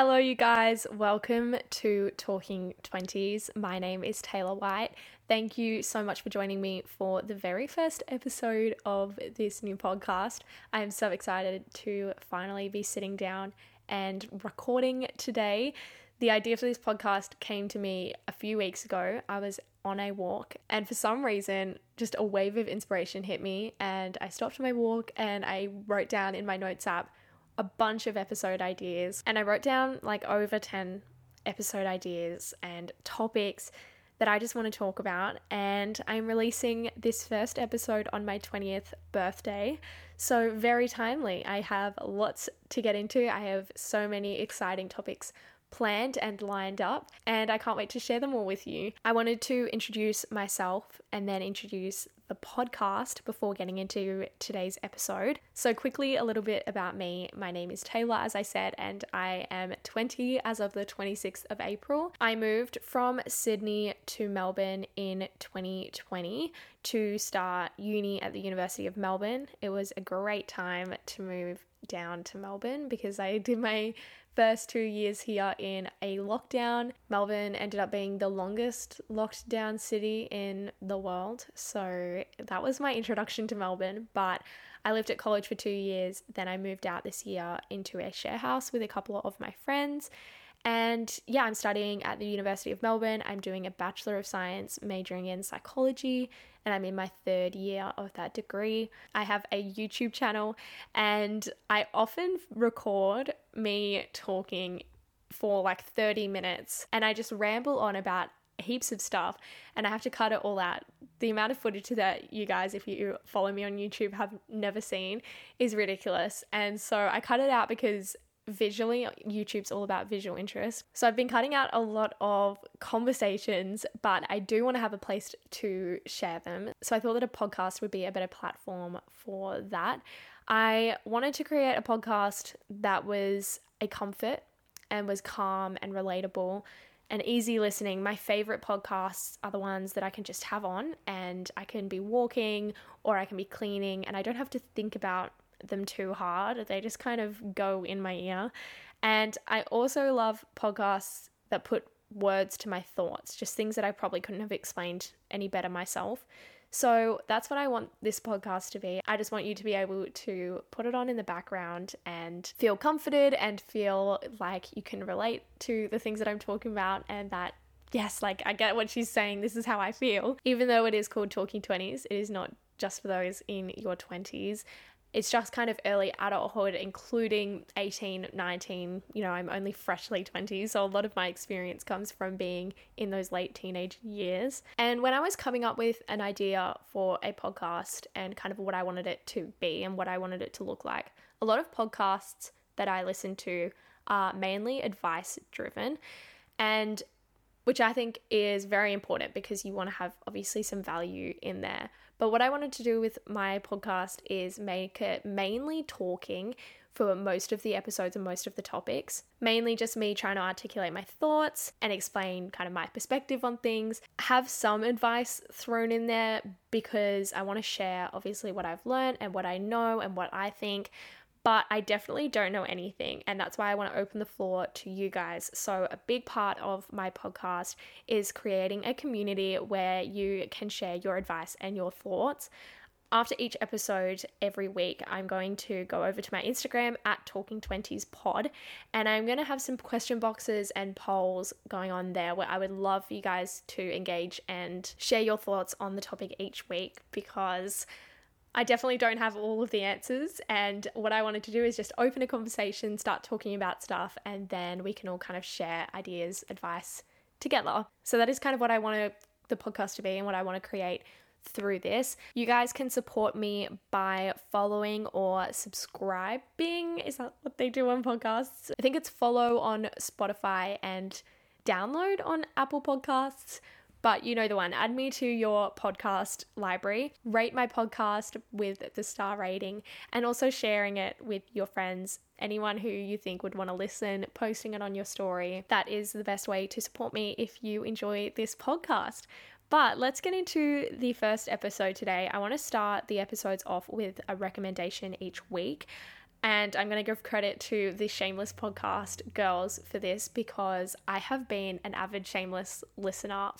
Hello, you guys. Welcome to Talking Twenties. My name is Taila White. Thank you so much for joining me for the very first episode of this new podcast. I am so excited to finally be sitting down and recording today. The idea for this podcast came to me a few weeks ago. I was on a walk and for some reason just a wave of inspiration hit me, and I stopped my walk and I wrote down in my notes app a bunch of episode ideas, and I wrote down like over 10 episode ideas and topics that I just want to talk about. And I'm releasing this first episode on my 20th birthday, so very timely. I have lots to get into. I have so many exciting topics planned and lined up, and I can't wait to share them all with you. I wanted to introduce myself and then introduce the podcast before getting into today's episode. So quickly, a little bit about me. My name is Taila, as I said, and I am 20 as of the 26th of April. I moved from Sydney to Melbourne in 2020 to start uni at the University of Melbourne. It was a great time to move down to Melbourne because I did my first 2 years here in a lockdown. Melbourne ended up being the longest locked down city in the world. So that was my introduction to Melbourne, but I lived at college for 2 years. Then I moved out this year into a share house with a couple of my friends. And yeah, I'm studying at the University of Melbourne. I'm doing a Bachelor of Science, majoring in psychology, and I'm in my third year of that degree. I have a YouTube channel, and I often record me talking for like 30 minutes, and I just ramble on about heaps of stuff, and I have to cut it all out. The amount of footage that you guys, if you follow me on YouTube, have never seen is ridiculous. And so I cut it out because visually, YouTube's all about visual interest. So I've been cutting out a lot of conversations, but I do want to have a place to share them. So I thought that a podcast would be a better platform for that. I wanted to create a podcast that was a comfort and was calm and relatable and easy listening. My favorite podcasts are the ones that I can just have on, and I can be walking or I can be cleaning, and I don't have to think about them too hard. They just kind of go in my ear. And I also love podcasts that put words to my thoughts, just things that I probably couldn't have explained any better myself. So that's what I want this podcast to be. I just want you to be able to put it on in the background and feel comforted and feel like you can relate to the things that I'm talking about, and that, yes, like I get what she's saying. This is how I feel. Even though it is called Talking Twenties, it is not just for those in your 20s. It's just kind of early adulthood, including 18, 19, I'm only freshly 20, so a lot of my experience comes from being in those late teenage years. And when I was coming up with an idea for a podcast and kind of what I wanted it to be and what I wanted it to look like, a lot of podcasts that I listen to are mainly advice driven, and which I think is very important because you want to have obviously some value in there. But what I wanted to do with my podcast is make it mainly talking for most of the episodes and most of the topics, mainly just me trying to articulate my thoughts and explain kind of my perspective on things, have some advice thrown in there because I want to share obviously what I've learned and what I know and what I think, but I definitely don't know anything. And that's why I want to open the floor to you guys. So a big part of my podcast is creating a community where you can share your advice and your thoughts. After each episode every week, I'm going to go over to my Instagram at Talking20spod, and I'm going to have some question boxes and polls going on there where I would love for you guys to engage and share your thoughts on the topic each week, because I definitely don't have all of the answers, and what I wanted to do is just open a conversation, start talking about stuff, and then we can all kind of share ideas, advice together. So that is kind of what I want the podcast to be and what I want to create through this. You guys can support me by following or subscribing. Is that what they do on podcasts? I think it's follow on Spotify and download on Apple Podcasts. But you know the one. Add me to your podcast library, rate my podcast with the star rating, and also sharing it with your friends, anyone who you think would want to listen, posting it on your story. That is the best way to support me if you enjoy this podcast. But let's get into the first episode today. I want to start the episodes off with a recommendation each week. And I'm going to give credit to the Shameless Podcast girls for this, because I have been an avid Shameless listener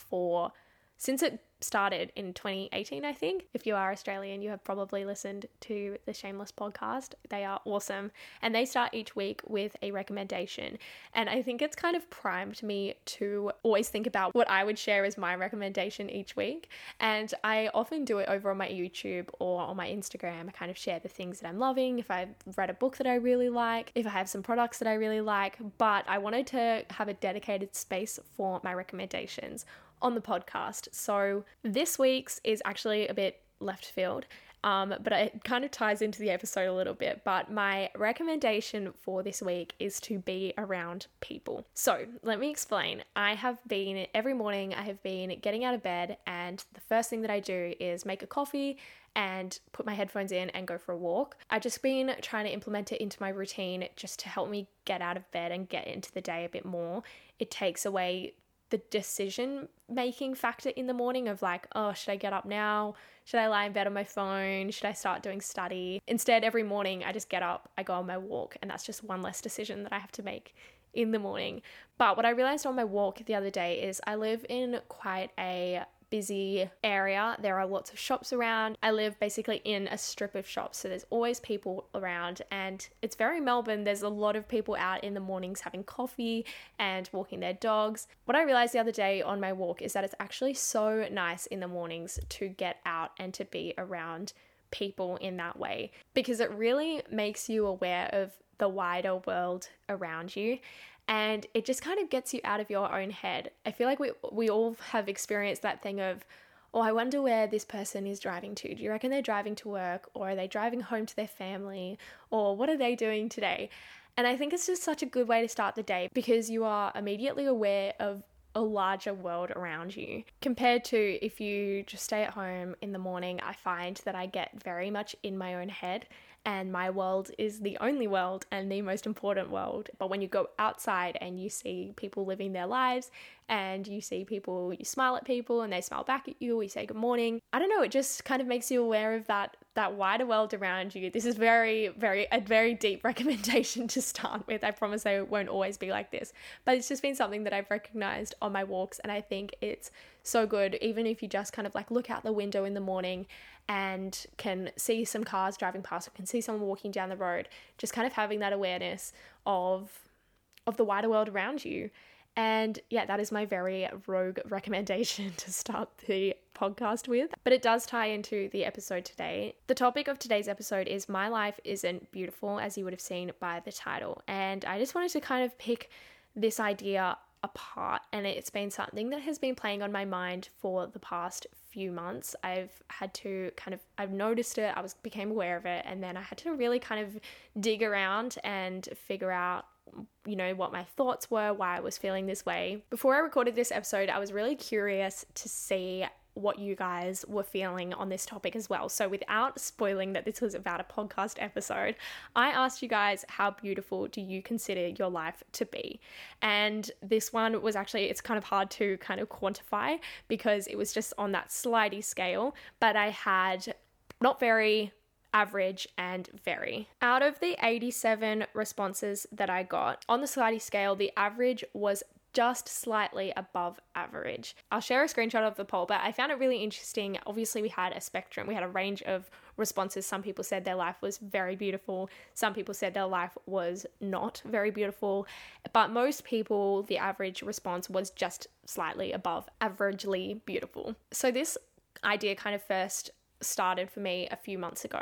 since it started in 2018, I think. If you are Australian, you have probably listened to the Shameless Podcast. They are awesome. And they start each week with a recommendation. And I think it's kind of primed me to always think about what I would share as my recommendation each week. And I often do it over on my YouTube or on my Instagram. I kind of share the things that I'm loving, if I've read a book that I really like, if I have some products that I really like. But I wanted to have a dedicated space for my recommendations on the podcast. So this week's is actually a bit left field, but it kind of ties into the episode a little bit. But my recommendation for this week is to be around people. So let me explain. Every morning I have been getting out of bed, and the first thing that I do is make a coffee and put my headphones in and go for a walk. I've just been trying to implement it into my routine just to help me get out of bed and get into the day a bit more. It takes away the decision-making factor in the morning of like, oh, should I get up now? Should I lie in bed on my phone? Should I start doing study? Instead, every morning I just get up, I go on my walk, and that's just one less decision that I have to make in the morning. But what I realized on my walk the other day is I live in quite a busy area. There are lots of shops around. I live basically in a strip of shops, so there's always people around, and it's very Melbourne. There's a lot of people out in the mornings having coffee and walking their dogs. What I realized the other day on my walk is that it's actually so nice in the mornings to get out and to be around people in that way, because it really makes you aware of the wider world around you. And it just kind of gets you out of your own head. I feel like we all have experienced that thing of, oh, I wonder where this person is driving to. Do you reckon they're driving to work, or are they driving home to their family, or what are they doing today? And I think it's just such a good way to start the day, because you are immediately aware of a larger world around you compared to if you just stay at home in the morning. I find that I get very much in my own head, and my world is the only world and the most important world. But when you go outside and you see people living their lives, and you see people, you smile at people and they smile back at you, or you say good morning, I don't know, it just kind of makes you aware of that wider world around you. This is a very deep recommendation to start with. I promise I won't always be like this, but it's just been something that I've recognized on my walks, and I think it's so good, even if you just kind of like look out the window in the morning and can see some cars driving past, or can see someone walking down the road, just kind of having that awareness of the wider world around you. And yeah, that is my very rogue recommendation to start the podcast with. But it does tie into the episode today. The topic of today's episode is My Life Isn't Beautiful, as you would have seen by the title. And I just wanted to kind of pick this idea apart. And it's been something that has been playing on my mind for the past few months. I've noticed it, became aware of it. And then I had to really kind of dig around and figure out, you know, what my thoughts were, why I was feeling this way. Before I recorded this episode, I was really curious to see what you guys were feeling on this topic as well. So without spoiling that this was about a podcast episode, I asked you guys, how beautiful do you consider your life to be? And this one was actually, it's kind of hard to kind of quantify, because it was just on that slidey scale, but I had not very, average, and very. Out of the 87 responses that I got, on the slidey scale, the average was just slightly above average. I'll share a screenshot of the poll, but I found it really interesting. Obviously, we had a spectrum. We had a range of responses. Some people said their life was very beautiful. Some people said their life was not very beautiful. But most people, the average response was just slightly above averagely beautiful. So this idea kind of first started for me a few months ago,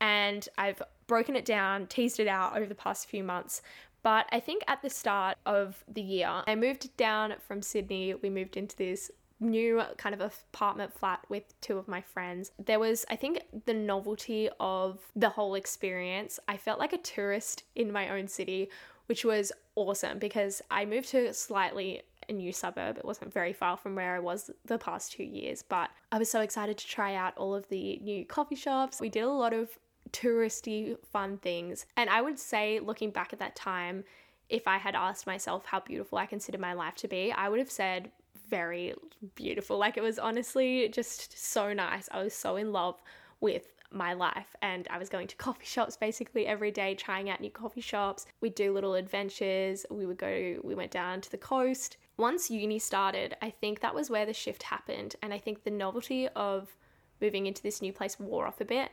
and I've broken it down, teased it out over the past few months. But I think at the start of the year, I moved down from Sydney. We moved into this new kind of apartment flat with two of my friends. There was, I think, the novelty of the whole experience. I felt like a tourist in my own city, which was awesome, because I moved to slightly a new suburb. It wasn't very far from where I was the past 2 years, but I was so excited to try out all of the new coffee shops. We did a lot of touristy fun things. And I would say, looking back at that time, if I had asked myself how beautiful I consider my life to be, I would have said very beautiful. Like, it was honestly just so nice. I was so in love with my life, and I was going to coffee shops basically every day, trying out new coffee shops. We'd do little adventures. We went down to the coast. Once uni started, I think that was where the shift happened, and I think the novelty of moving into this new place wore off a bit,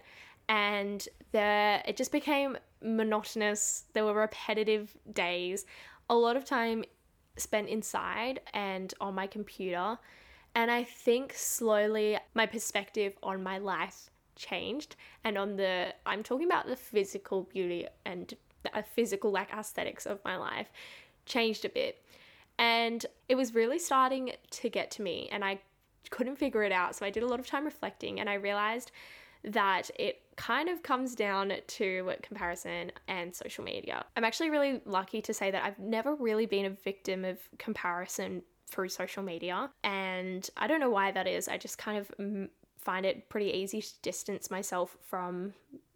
and it just became monotonous. There were repetitive days, a lot of time spent inside and on my computer, and I think slowly my perspective on my life changed, and I'm talking about the physical beauty and the physical aesthetics of my life changed a bit, and it was really starting to get to me, and I couldn't figure it out. So I did a lot of time reflecting, and I realized that it kind of comes down to comparison and social media. I'm actually really lucky to say that I've never really been a victim of comparison through social media, and I don't know why that is. I just kind of find it pretty easy to distance myself from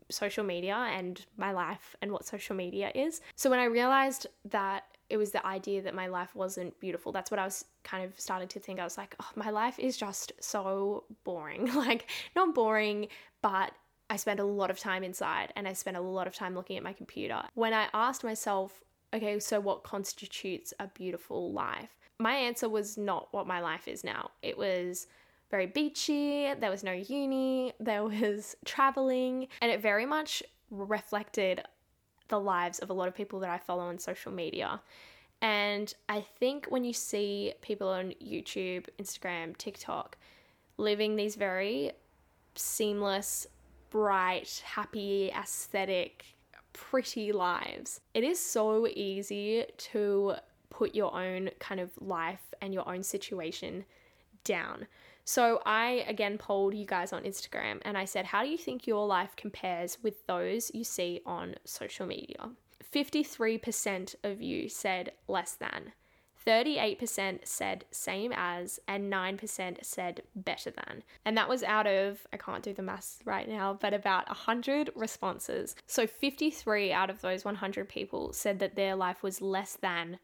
social media and my life and what social media is. So when I realized that it was the idea that my life wasn't beautiful, that's what I was kind of starting to think. I was like, oh, my life is just so boring. Like, not boring, but I spent a lot of time inside and I spent a lot of time looking at my computer. When I asked myself, okay, so what constitutes a beautiful life? My answer was not what my life is now. It was very beachy, there was no uni, there was traveling, and it very much reflected the lives of a lot of people that I follow on social media. And I think when you see people on YouTube, Instagram, TikTok, living these very seamless, bright, happy, aesthetic, pretty lives, it is so easy to put your own kind of life and your own situation down. So I again polled you guys on Instagram and I said, how do you think your life compares with those you see on social media? 53% of you said less than, 38% said same as, and 9% said better than. And that was out of, I can't do the maths right now, but about 100 responses. So 53 out of those 100 people said that their life was less than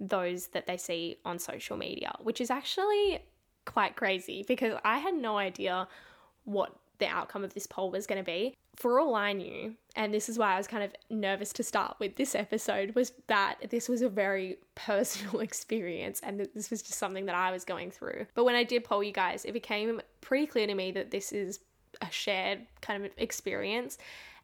those that they see on social media, which is actually quite crazy because I had no idea what the outcome of this poll was going to be. For all I knew, and this is why I was kind of nervous to start with this episode, was that this was a very personal experience and that this was just something that I was going through. But when I did poll you guys, it became pretty clear to me that this is a shared kind of experience,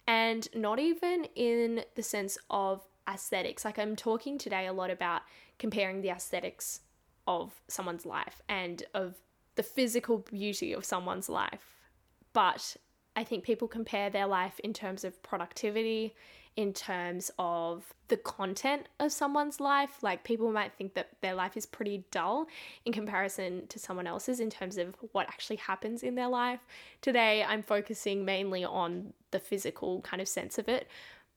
and not even in the sense of aesthetics. Like, I'm talking today a lot about comparing the aesthetics of someone's life and of the physical beauty of someone's life. But I think people compare their life in terms of productivity, in terms of the content of someone's life. Like, people might think that their life is pretty dull in comparison to someone else's in terms of what actually happens in their life. Today, I'm focusing mainly on the physical kind of sense of it,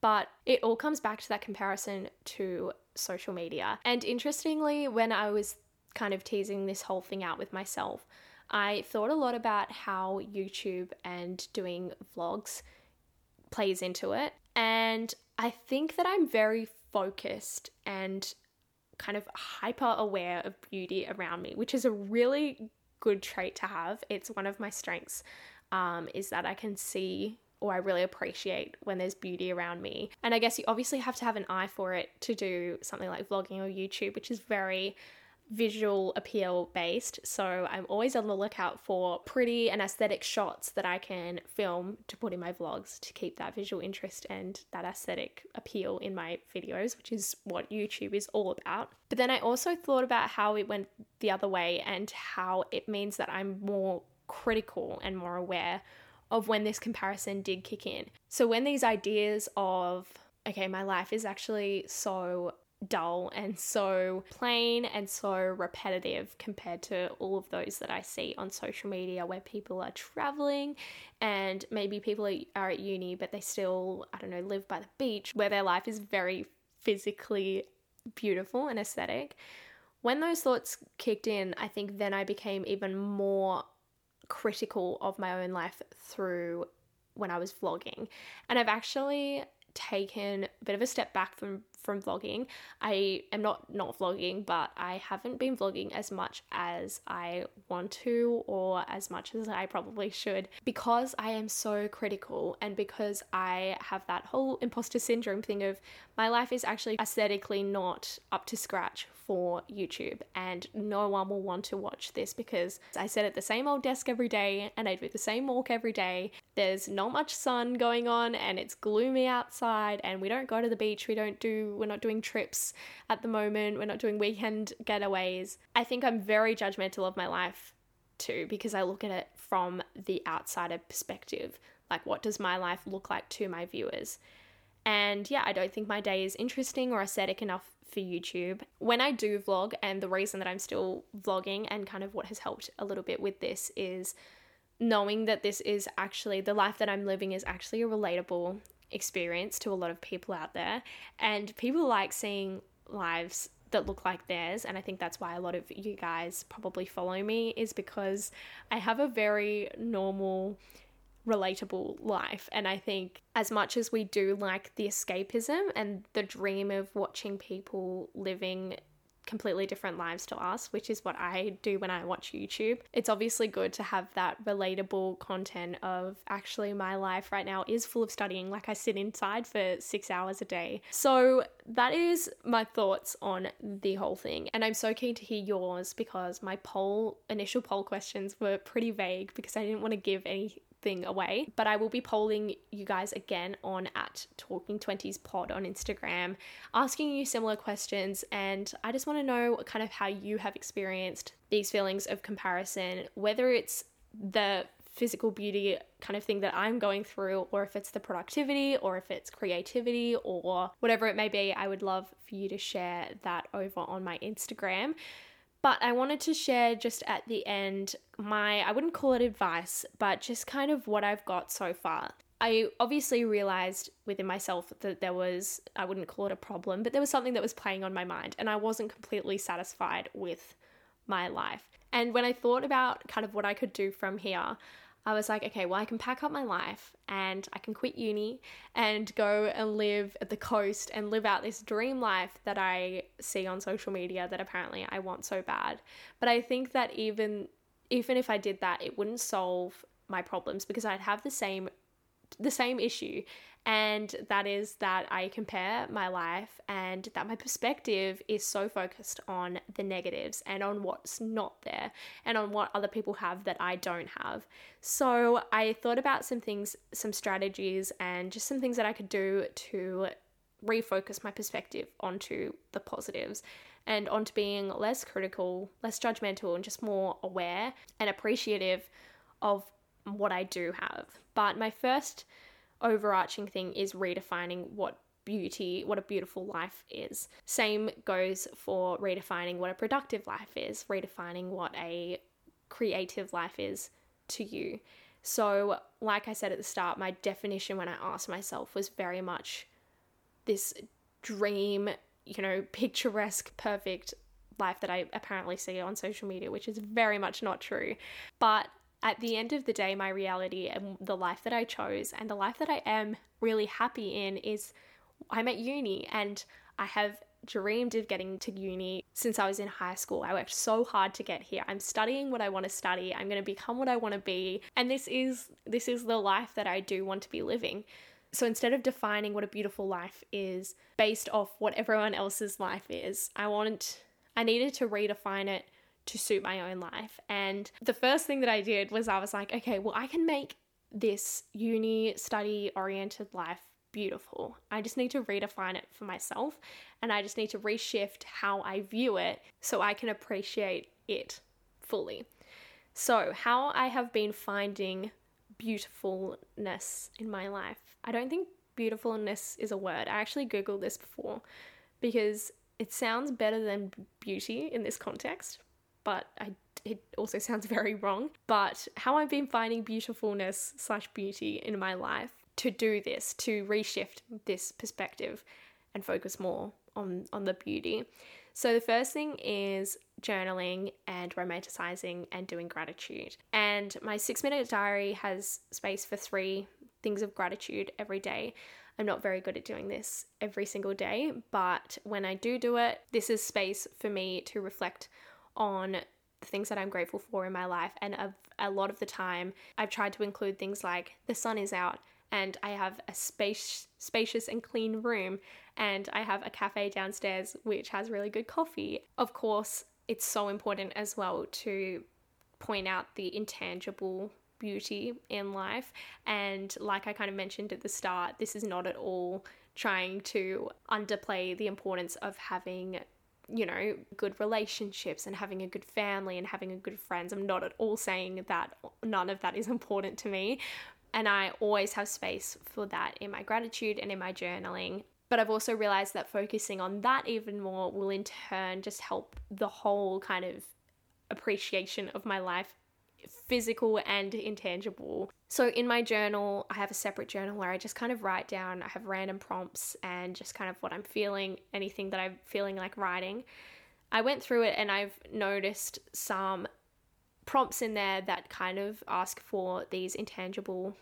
but it all comes back to that comparison to social media. And interestingly, when I was kind of teasing this whole thing out with myself, I thought a lot about how YouTube and doing vlogs plays into it. And I think that I'm very focused and kind of hyper aware of beauty around me, which is a really good trait to have. It's one of my strengths, is that I can see, or I really appreciate when there's beauty around me. And I guess you obviously have to have an eye for it to do something like vlogging or YouTube, which is very visual appeal based. So I'm always on the lookout for pretty and aesthetic shots that I can film to put in my vlogs to keep that visual interest and that aesthetic appeal in my videos, which is what YouTube is all about. But then I also thought about how it went the other way and how it means that I'm more critical and more aware of when this comparison did kick in. So when these ideas of, okay, my life is actually so dull and so plain and so repetitive compared to all of those that I see on social media where people are traveling, and maybe people are at uni but they still, I don't know, live by the beach, where their life is very physically beautiful and aesthetic. When those thoughts kicked in, I think then I became even more critical of my own life through when I was vlogging. And I've actually taken a bit of a step back from from vlogging. I am not vlogging, but I haven't been vlogging as much as I want to or as much as I probably should, because I am so critical and because I have that whole imposter syndrome thing of my life is actually aesthetically not up to scratch for YouTube, and no one will want to watch this because I sit at the same old desk every day and I do the same walk every day. There's not much sun going on and it's gloomy outside, and we don't go to the beach, we're not doing trips at the moment, we're not doing weekend getaways. I think I'm very judgmental of my life too, because I look at it from the outsider perspective, like what does my life look like to my viewers? And yeah, I don't think my day is interesting or aesthetic enough for YouTube. When I do vlog, and the reason that I'm still vlogging and kind of what has helped a little bit with this is knowing that this is actually, the life that I'm living is actually a relatable experience to a lot of people out there, and people like seeing lives that look like theirs. And I think that's why a lot of you guys probably follow me, is because I have a very normal, relatable life. And I think as much as we do like the escapism and the dream of watching people living completely different lives to us, which is what I do when I watch YouTube, it's obviously good to have that relatable content of actually my life right now is full of studying. Like I sit inside for 6 hours a day. So that is my thoughts on the whole thing. And I'm so keen to hear yours, because my initial poll questions were pretty vague because I didn't want to give anything away, but I will be polling you guys again on @TalkingTwentiesPod on Instagram, asking you similar questions. And I just want to know kind of how you have experienced these feelings of comparison, whether it's the physical beauty kind of thing that I'm going through, or if it's the productivity, or if it's creativity, or whatever it may be. I would love for you to share that over on my Instagram. But I wanted to share just at the end I wouldn't call it advice, but just kind of what I've got so far. I obviously realized within myself that there was, I wouldn't call it a problem, but there was something that was playing on my mind, and I wasn't completely satisfied with my life. And when I thought about kind of what I could do from here, I was like, okay, well, I can pack up my life and I can quit uni and go and live at the coast and live out this dream life that I see on social media that apparently I want so bad. But I think that even if I did that, it wouldn't solve my problems, because I'd have the same issue. And that is that I compare my life, and that my perspective is so focused on the negatives and on what's not there and on what other people have that I don't have. So I thought about some things, some strategies, and just some things that I could do to refocus my perspective onto the positives and onto being less critical, less judgmental, and just more aware and appreciative of what I do have. But my first overarching thing is redefining what a beautiful life is. Same goes for redefining what a productive life is, redefining what a creative life is to you. So, like I said at the start, my definition when I asked myself was very much this dream, picturesque, perfect life that I apparently see on social media, which is very much not true. But at the end of the day, my reality and the life that I chose and the life that I am really happy in is I'm at uni, and I have dreamed of getting to uni since I was in high school. I worked so hard to get here. I'm studying what I want to study. I'm going to become what I want to be. And this is the life that I do want to be living. So instead of defining what a beautiful life is based off what everyone else's life is, I needed to redefine it to suit my own life. And the first thing that I did was I was like, okay, well, I can make this uni study oriented life beautiful. I just need to redefine it for myself, and I just need to reshift how I view it so I can appreciate it fully. So how I have been finding beautifulness in my life. I don't think beautifulness is a word. I actually Googled this before because it sounds better than beauty in this context, but it also sounds very wrong. But how I've been finding beautifulness/beauty in my life to do this, to reshift this perspective and focus more on the beauty. So the first thing is journaling and romanticizing and doing gratitude. And my 6-minute diary has space for 3 things of gratitude every day. I'm not very good at doing this every single day, but when I do it, this is space for me to reflect on the things that I'm grateful for in my life. And a lot of the time I've tried to include things like the sun is out and I have a spacious and clean room and I have a cafe downstairs which has really good coffee. Of course, it's so important as well to point out the intangible beauty in life. And like I kind of mentioned at the start, this is not at all trying to underplay the importance of having, you know, good relationships and having a good family and having a good friends. I'm not at all saying that none of that is important to me. And I always have space for that in my gratitude and in my journaling. But I've also realized that focusing on that even more will in turn just help the whole kind of appreciation of my life, physical and intangible. So in my journal, I have a separate journal where I just kind of write down, I have random prompts and just kind of what I'm feeling, anything that I'm feeling like writing. I went through it and I've noticed some prompts in there that kind of ask for these intangible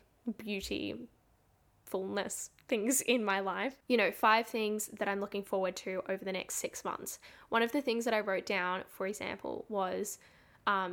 beautifulness things in my life. You know, 5 things that I'm looking forward to over the next 6 months. One of the things that I wrote down, for example, was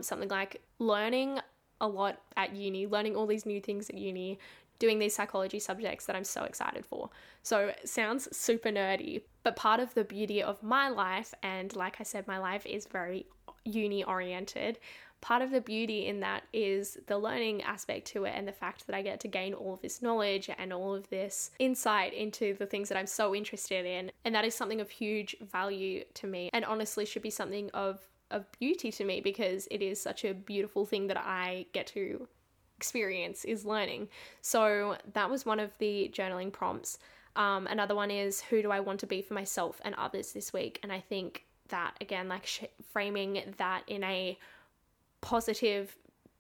something like learning a lot at uni, learning all these new things at uni, doing these psychology subjects that I'm so excited for. So it sounds super nerdy, but part of the beauty of my life, and like I said, my life is very uni oriented. Part of the beauty in that is the learning aspect to it and the fact that I get to gain all of this knowledge and all of this insight into the things that I'm so interested in. And that is something of huge value to me and honestly should be something of beauty to me, because it is such a beautiful thing that I get to experience is learning. So that was one of the journaling prompts. Another one is, who do I want to be for myself and others this week? And I think that again, like framing that in a positive,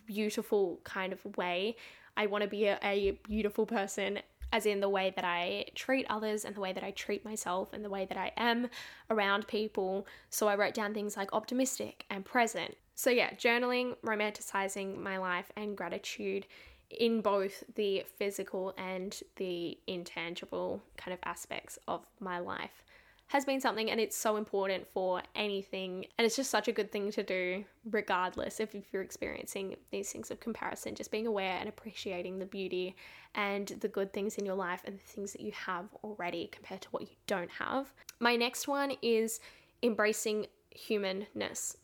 beautiful kind of way. I want to be a beautiful person, as in the way that I treat others and the way that I treat myself and the way that I am around people. So I wrote down things like optimistic and present. So yeah, journaling, romanticizing my life, and gratitude in both the physical and the intangible kind of aspects of my life has been something, and it's so important for anything, and it's just such a good thing to do regardless if you're experiencing these things of comparison, just being aware and appreciating the beauty and the good things in your life and the things that you have already compared to what you don't have. My next one is embracing humanness.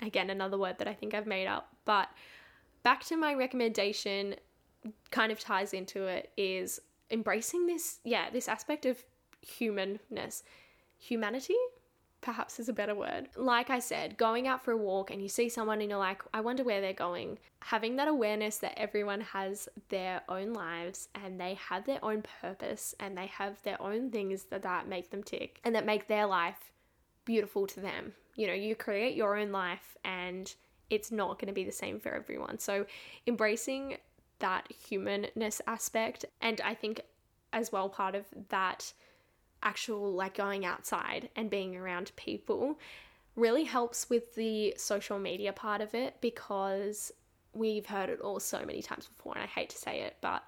Again, another word that I think I've made up, but back to my recommendation, kind of ties into it, is embracing this aspect of humanness. Humanity, perhaps, is a better word. Like I said, going out for a walk and you see someone and you're like, I wonder where they're going. Having that awareness that everyone has their own lives and they have their own purpose and they have their own things that make them tick and that make their life beautiful to them. You know, you create your own life and it's not going to be the same for everyone. So embracing that humanness aspect, and I think as well part of that actual like going outside and being around people really helps with the social media part of it, because we've heard it all so many times before, and I hate to say it, but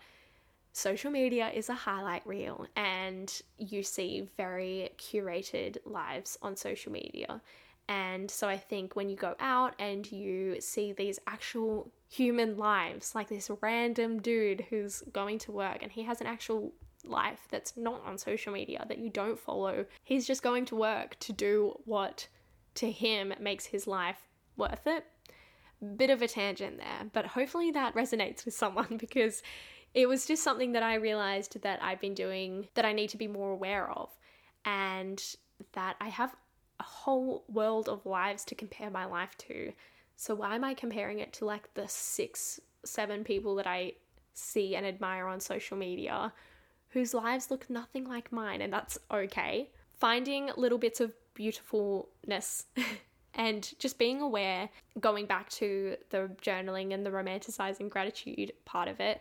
social media is a highlight reel, and you see very curated lives on social media. And so I think when you go out and you see these actual human lives, like this random dude who's going to work and he has an actual life that's not on social media, that you don't follow. He's just going to work to do what to him makes his life worth it. Bit of a tangent there, but hopefully that resonates with someone, because it was just something that I realized that I've been doing that I need to be more aware of, and that I have a whole world of lives to compare my life to. So why am I comparing it to like the 6-7 people that I see and admire on social media whose lives look nothing like mine? And that's okay. Finding little bits of beautifulness and just being aware, going back to the journaling and the romanticizing gratitude part of it,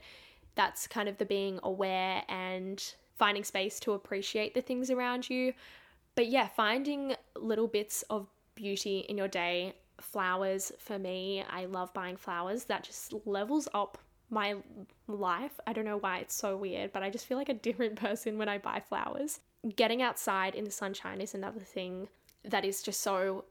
that's kind of the being aware and finding space to appreciate the things around you. But yeah, finding little bits of beauty in your day. Flowers, for me, I love buying flowers. That just levels up my life. I don't know why it's so weird, but I just feel like a different person when I buy flowers. Getting outside in the sunshine is another thing that is just so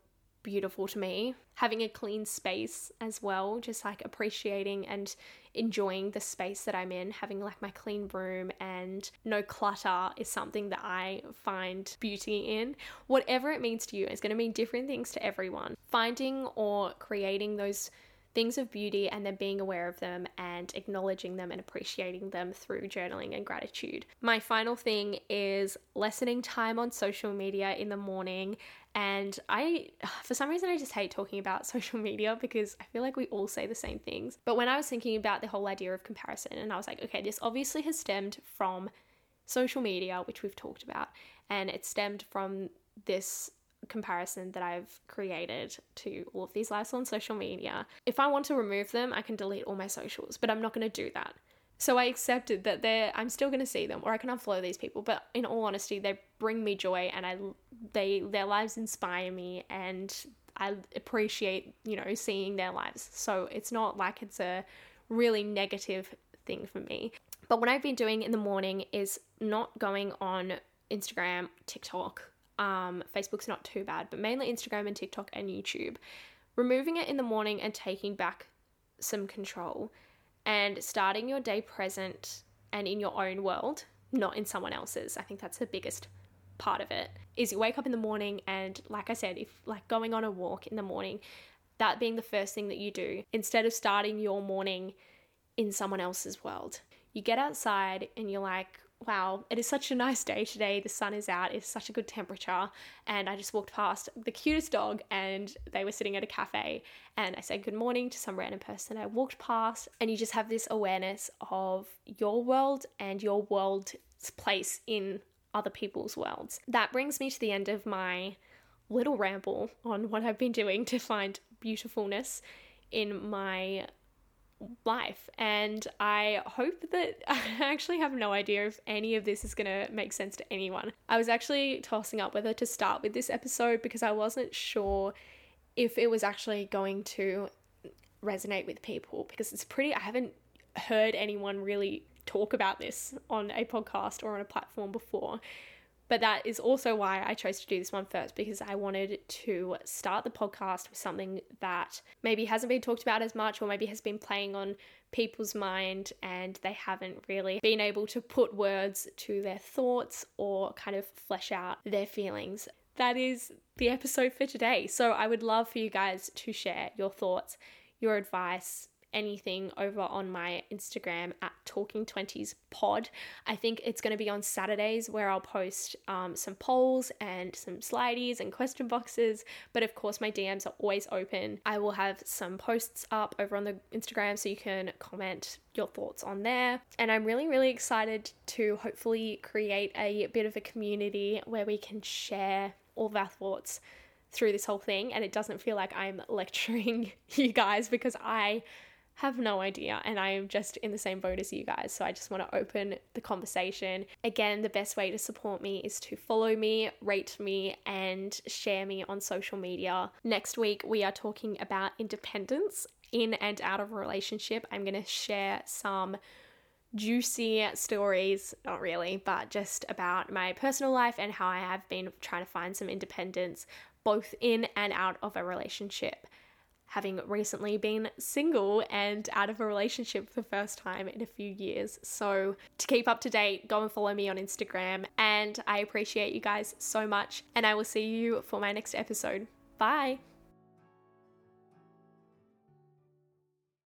beautiful to me. Having a clean space as well, just like appreciating and enjoying the space that I'm in, having like my clean room and no clutter is something that I find beauty in. Whatever it means to you, it's going to mean different things to everyone. Finding or creating those things of beauty and then being aware of them and acknowledging them and appreciating them through journaling and gratitude. My final thing is lessening time on social media in the morning. And for some reason, I just hate talking about social media because I feel like we all say the same things. But when I was thinking about the whole idea of comparison, and I was like, okay, this obviously has stemmed from social media, which we've talked about, and it stemmed from this comparison that I've created to all of these lives on social media. If I want to remove them, I can delete all my socials, but I'm not going to do that. So I accepted that I'm still going to see them, or I can unfollow these people, but in all honesty, they bring me joy and their lives inspire me and I appreciate, seeing their lives. So it's not like it's a really negative thing for me. But what I've been doing in the morning is not going on Instagram, TikTok, Facebook's not too bad, but mainly Instagram and TikTok and YouTube. Removing it in the morning and taking back some control and starting your day present and in your own world, not in someone else's. I think that's the biggest part of it, is you wake up in the morning and, like I said, if like going on a walk in the morning, that being the first thing that you do, instead of starting your morning in someone else's world. You get outside and you're like, wow, it is such a nice day today. The sun is out. It's such a good temperature. And I just walked past the cutest dog and they were sitting at a cafe and I said good morning to some random person I walked past. And you just have this awareness of your world and your world's place in other people's worlds. That brings me to the end of my little ramble on what I've been doing to find beautifulness in my life, and I hope that I actually have no idea if any of this is gonna make sense to anyone. I was actually tossing up whether to start with this episode because I wasn't sure if it was actually going to resonate with people, because I haven't heard anyone really talk about this on a podcast or on a platform before. But that is also why I chose to do this one first, because I wanted to start the podcast with something that maybe hasn't been talked about as much, or maybe has been playing on people's mind and they haven't really been able to put words to their thoughts or kind of flesh out their feelings. That is the episode for today. So I would love for you guys to share your thoughts, your advice, anything over on my Instagram at Talking Twenties Pod. I think it's going to be on Saturdays where I'll post some polls and some slideys and question boxes, but of course my DMs are always open. I will have some posts up over on the Instagram so you can comment your thoughts on there, and I'm really, really excited to hopefully create a bit of a community where we can share all of our thoughts through this whole thing, and it doesn't feel like I'm lecturing you guys because I have no idea and I am just in the same boat as you guys. So I just want to open the conversation. Again, the best way to support me is to follow me, rate me, and share me on social media. Next week, we are talking about independence in and out of a relationship. I'm going to share some juicy stories, not really, but just about my personal life and how I have been trying to find some independence both in and out of a relationship, having recently been single and out of a relationship for the first time in a few years. So to keep up to date, go and follow me on Instagram. And I appreciate you guys so much. And I will see you for my next episode. Bye.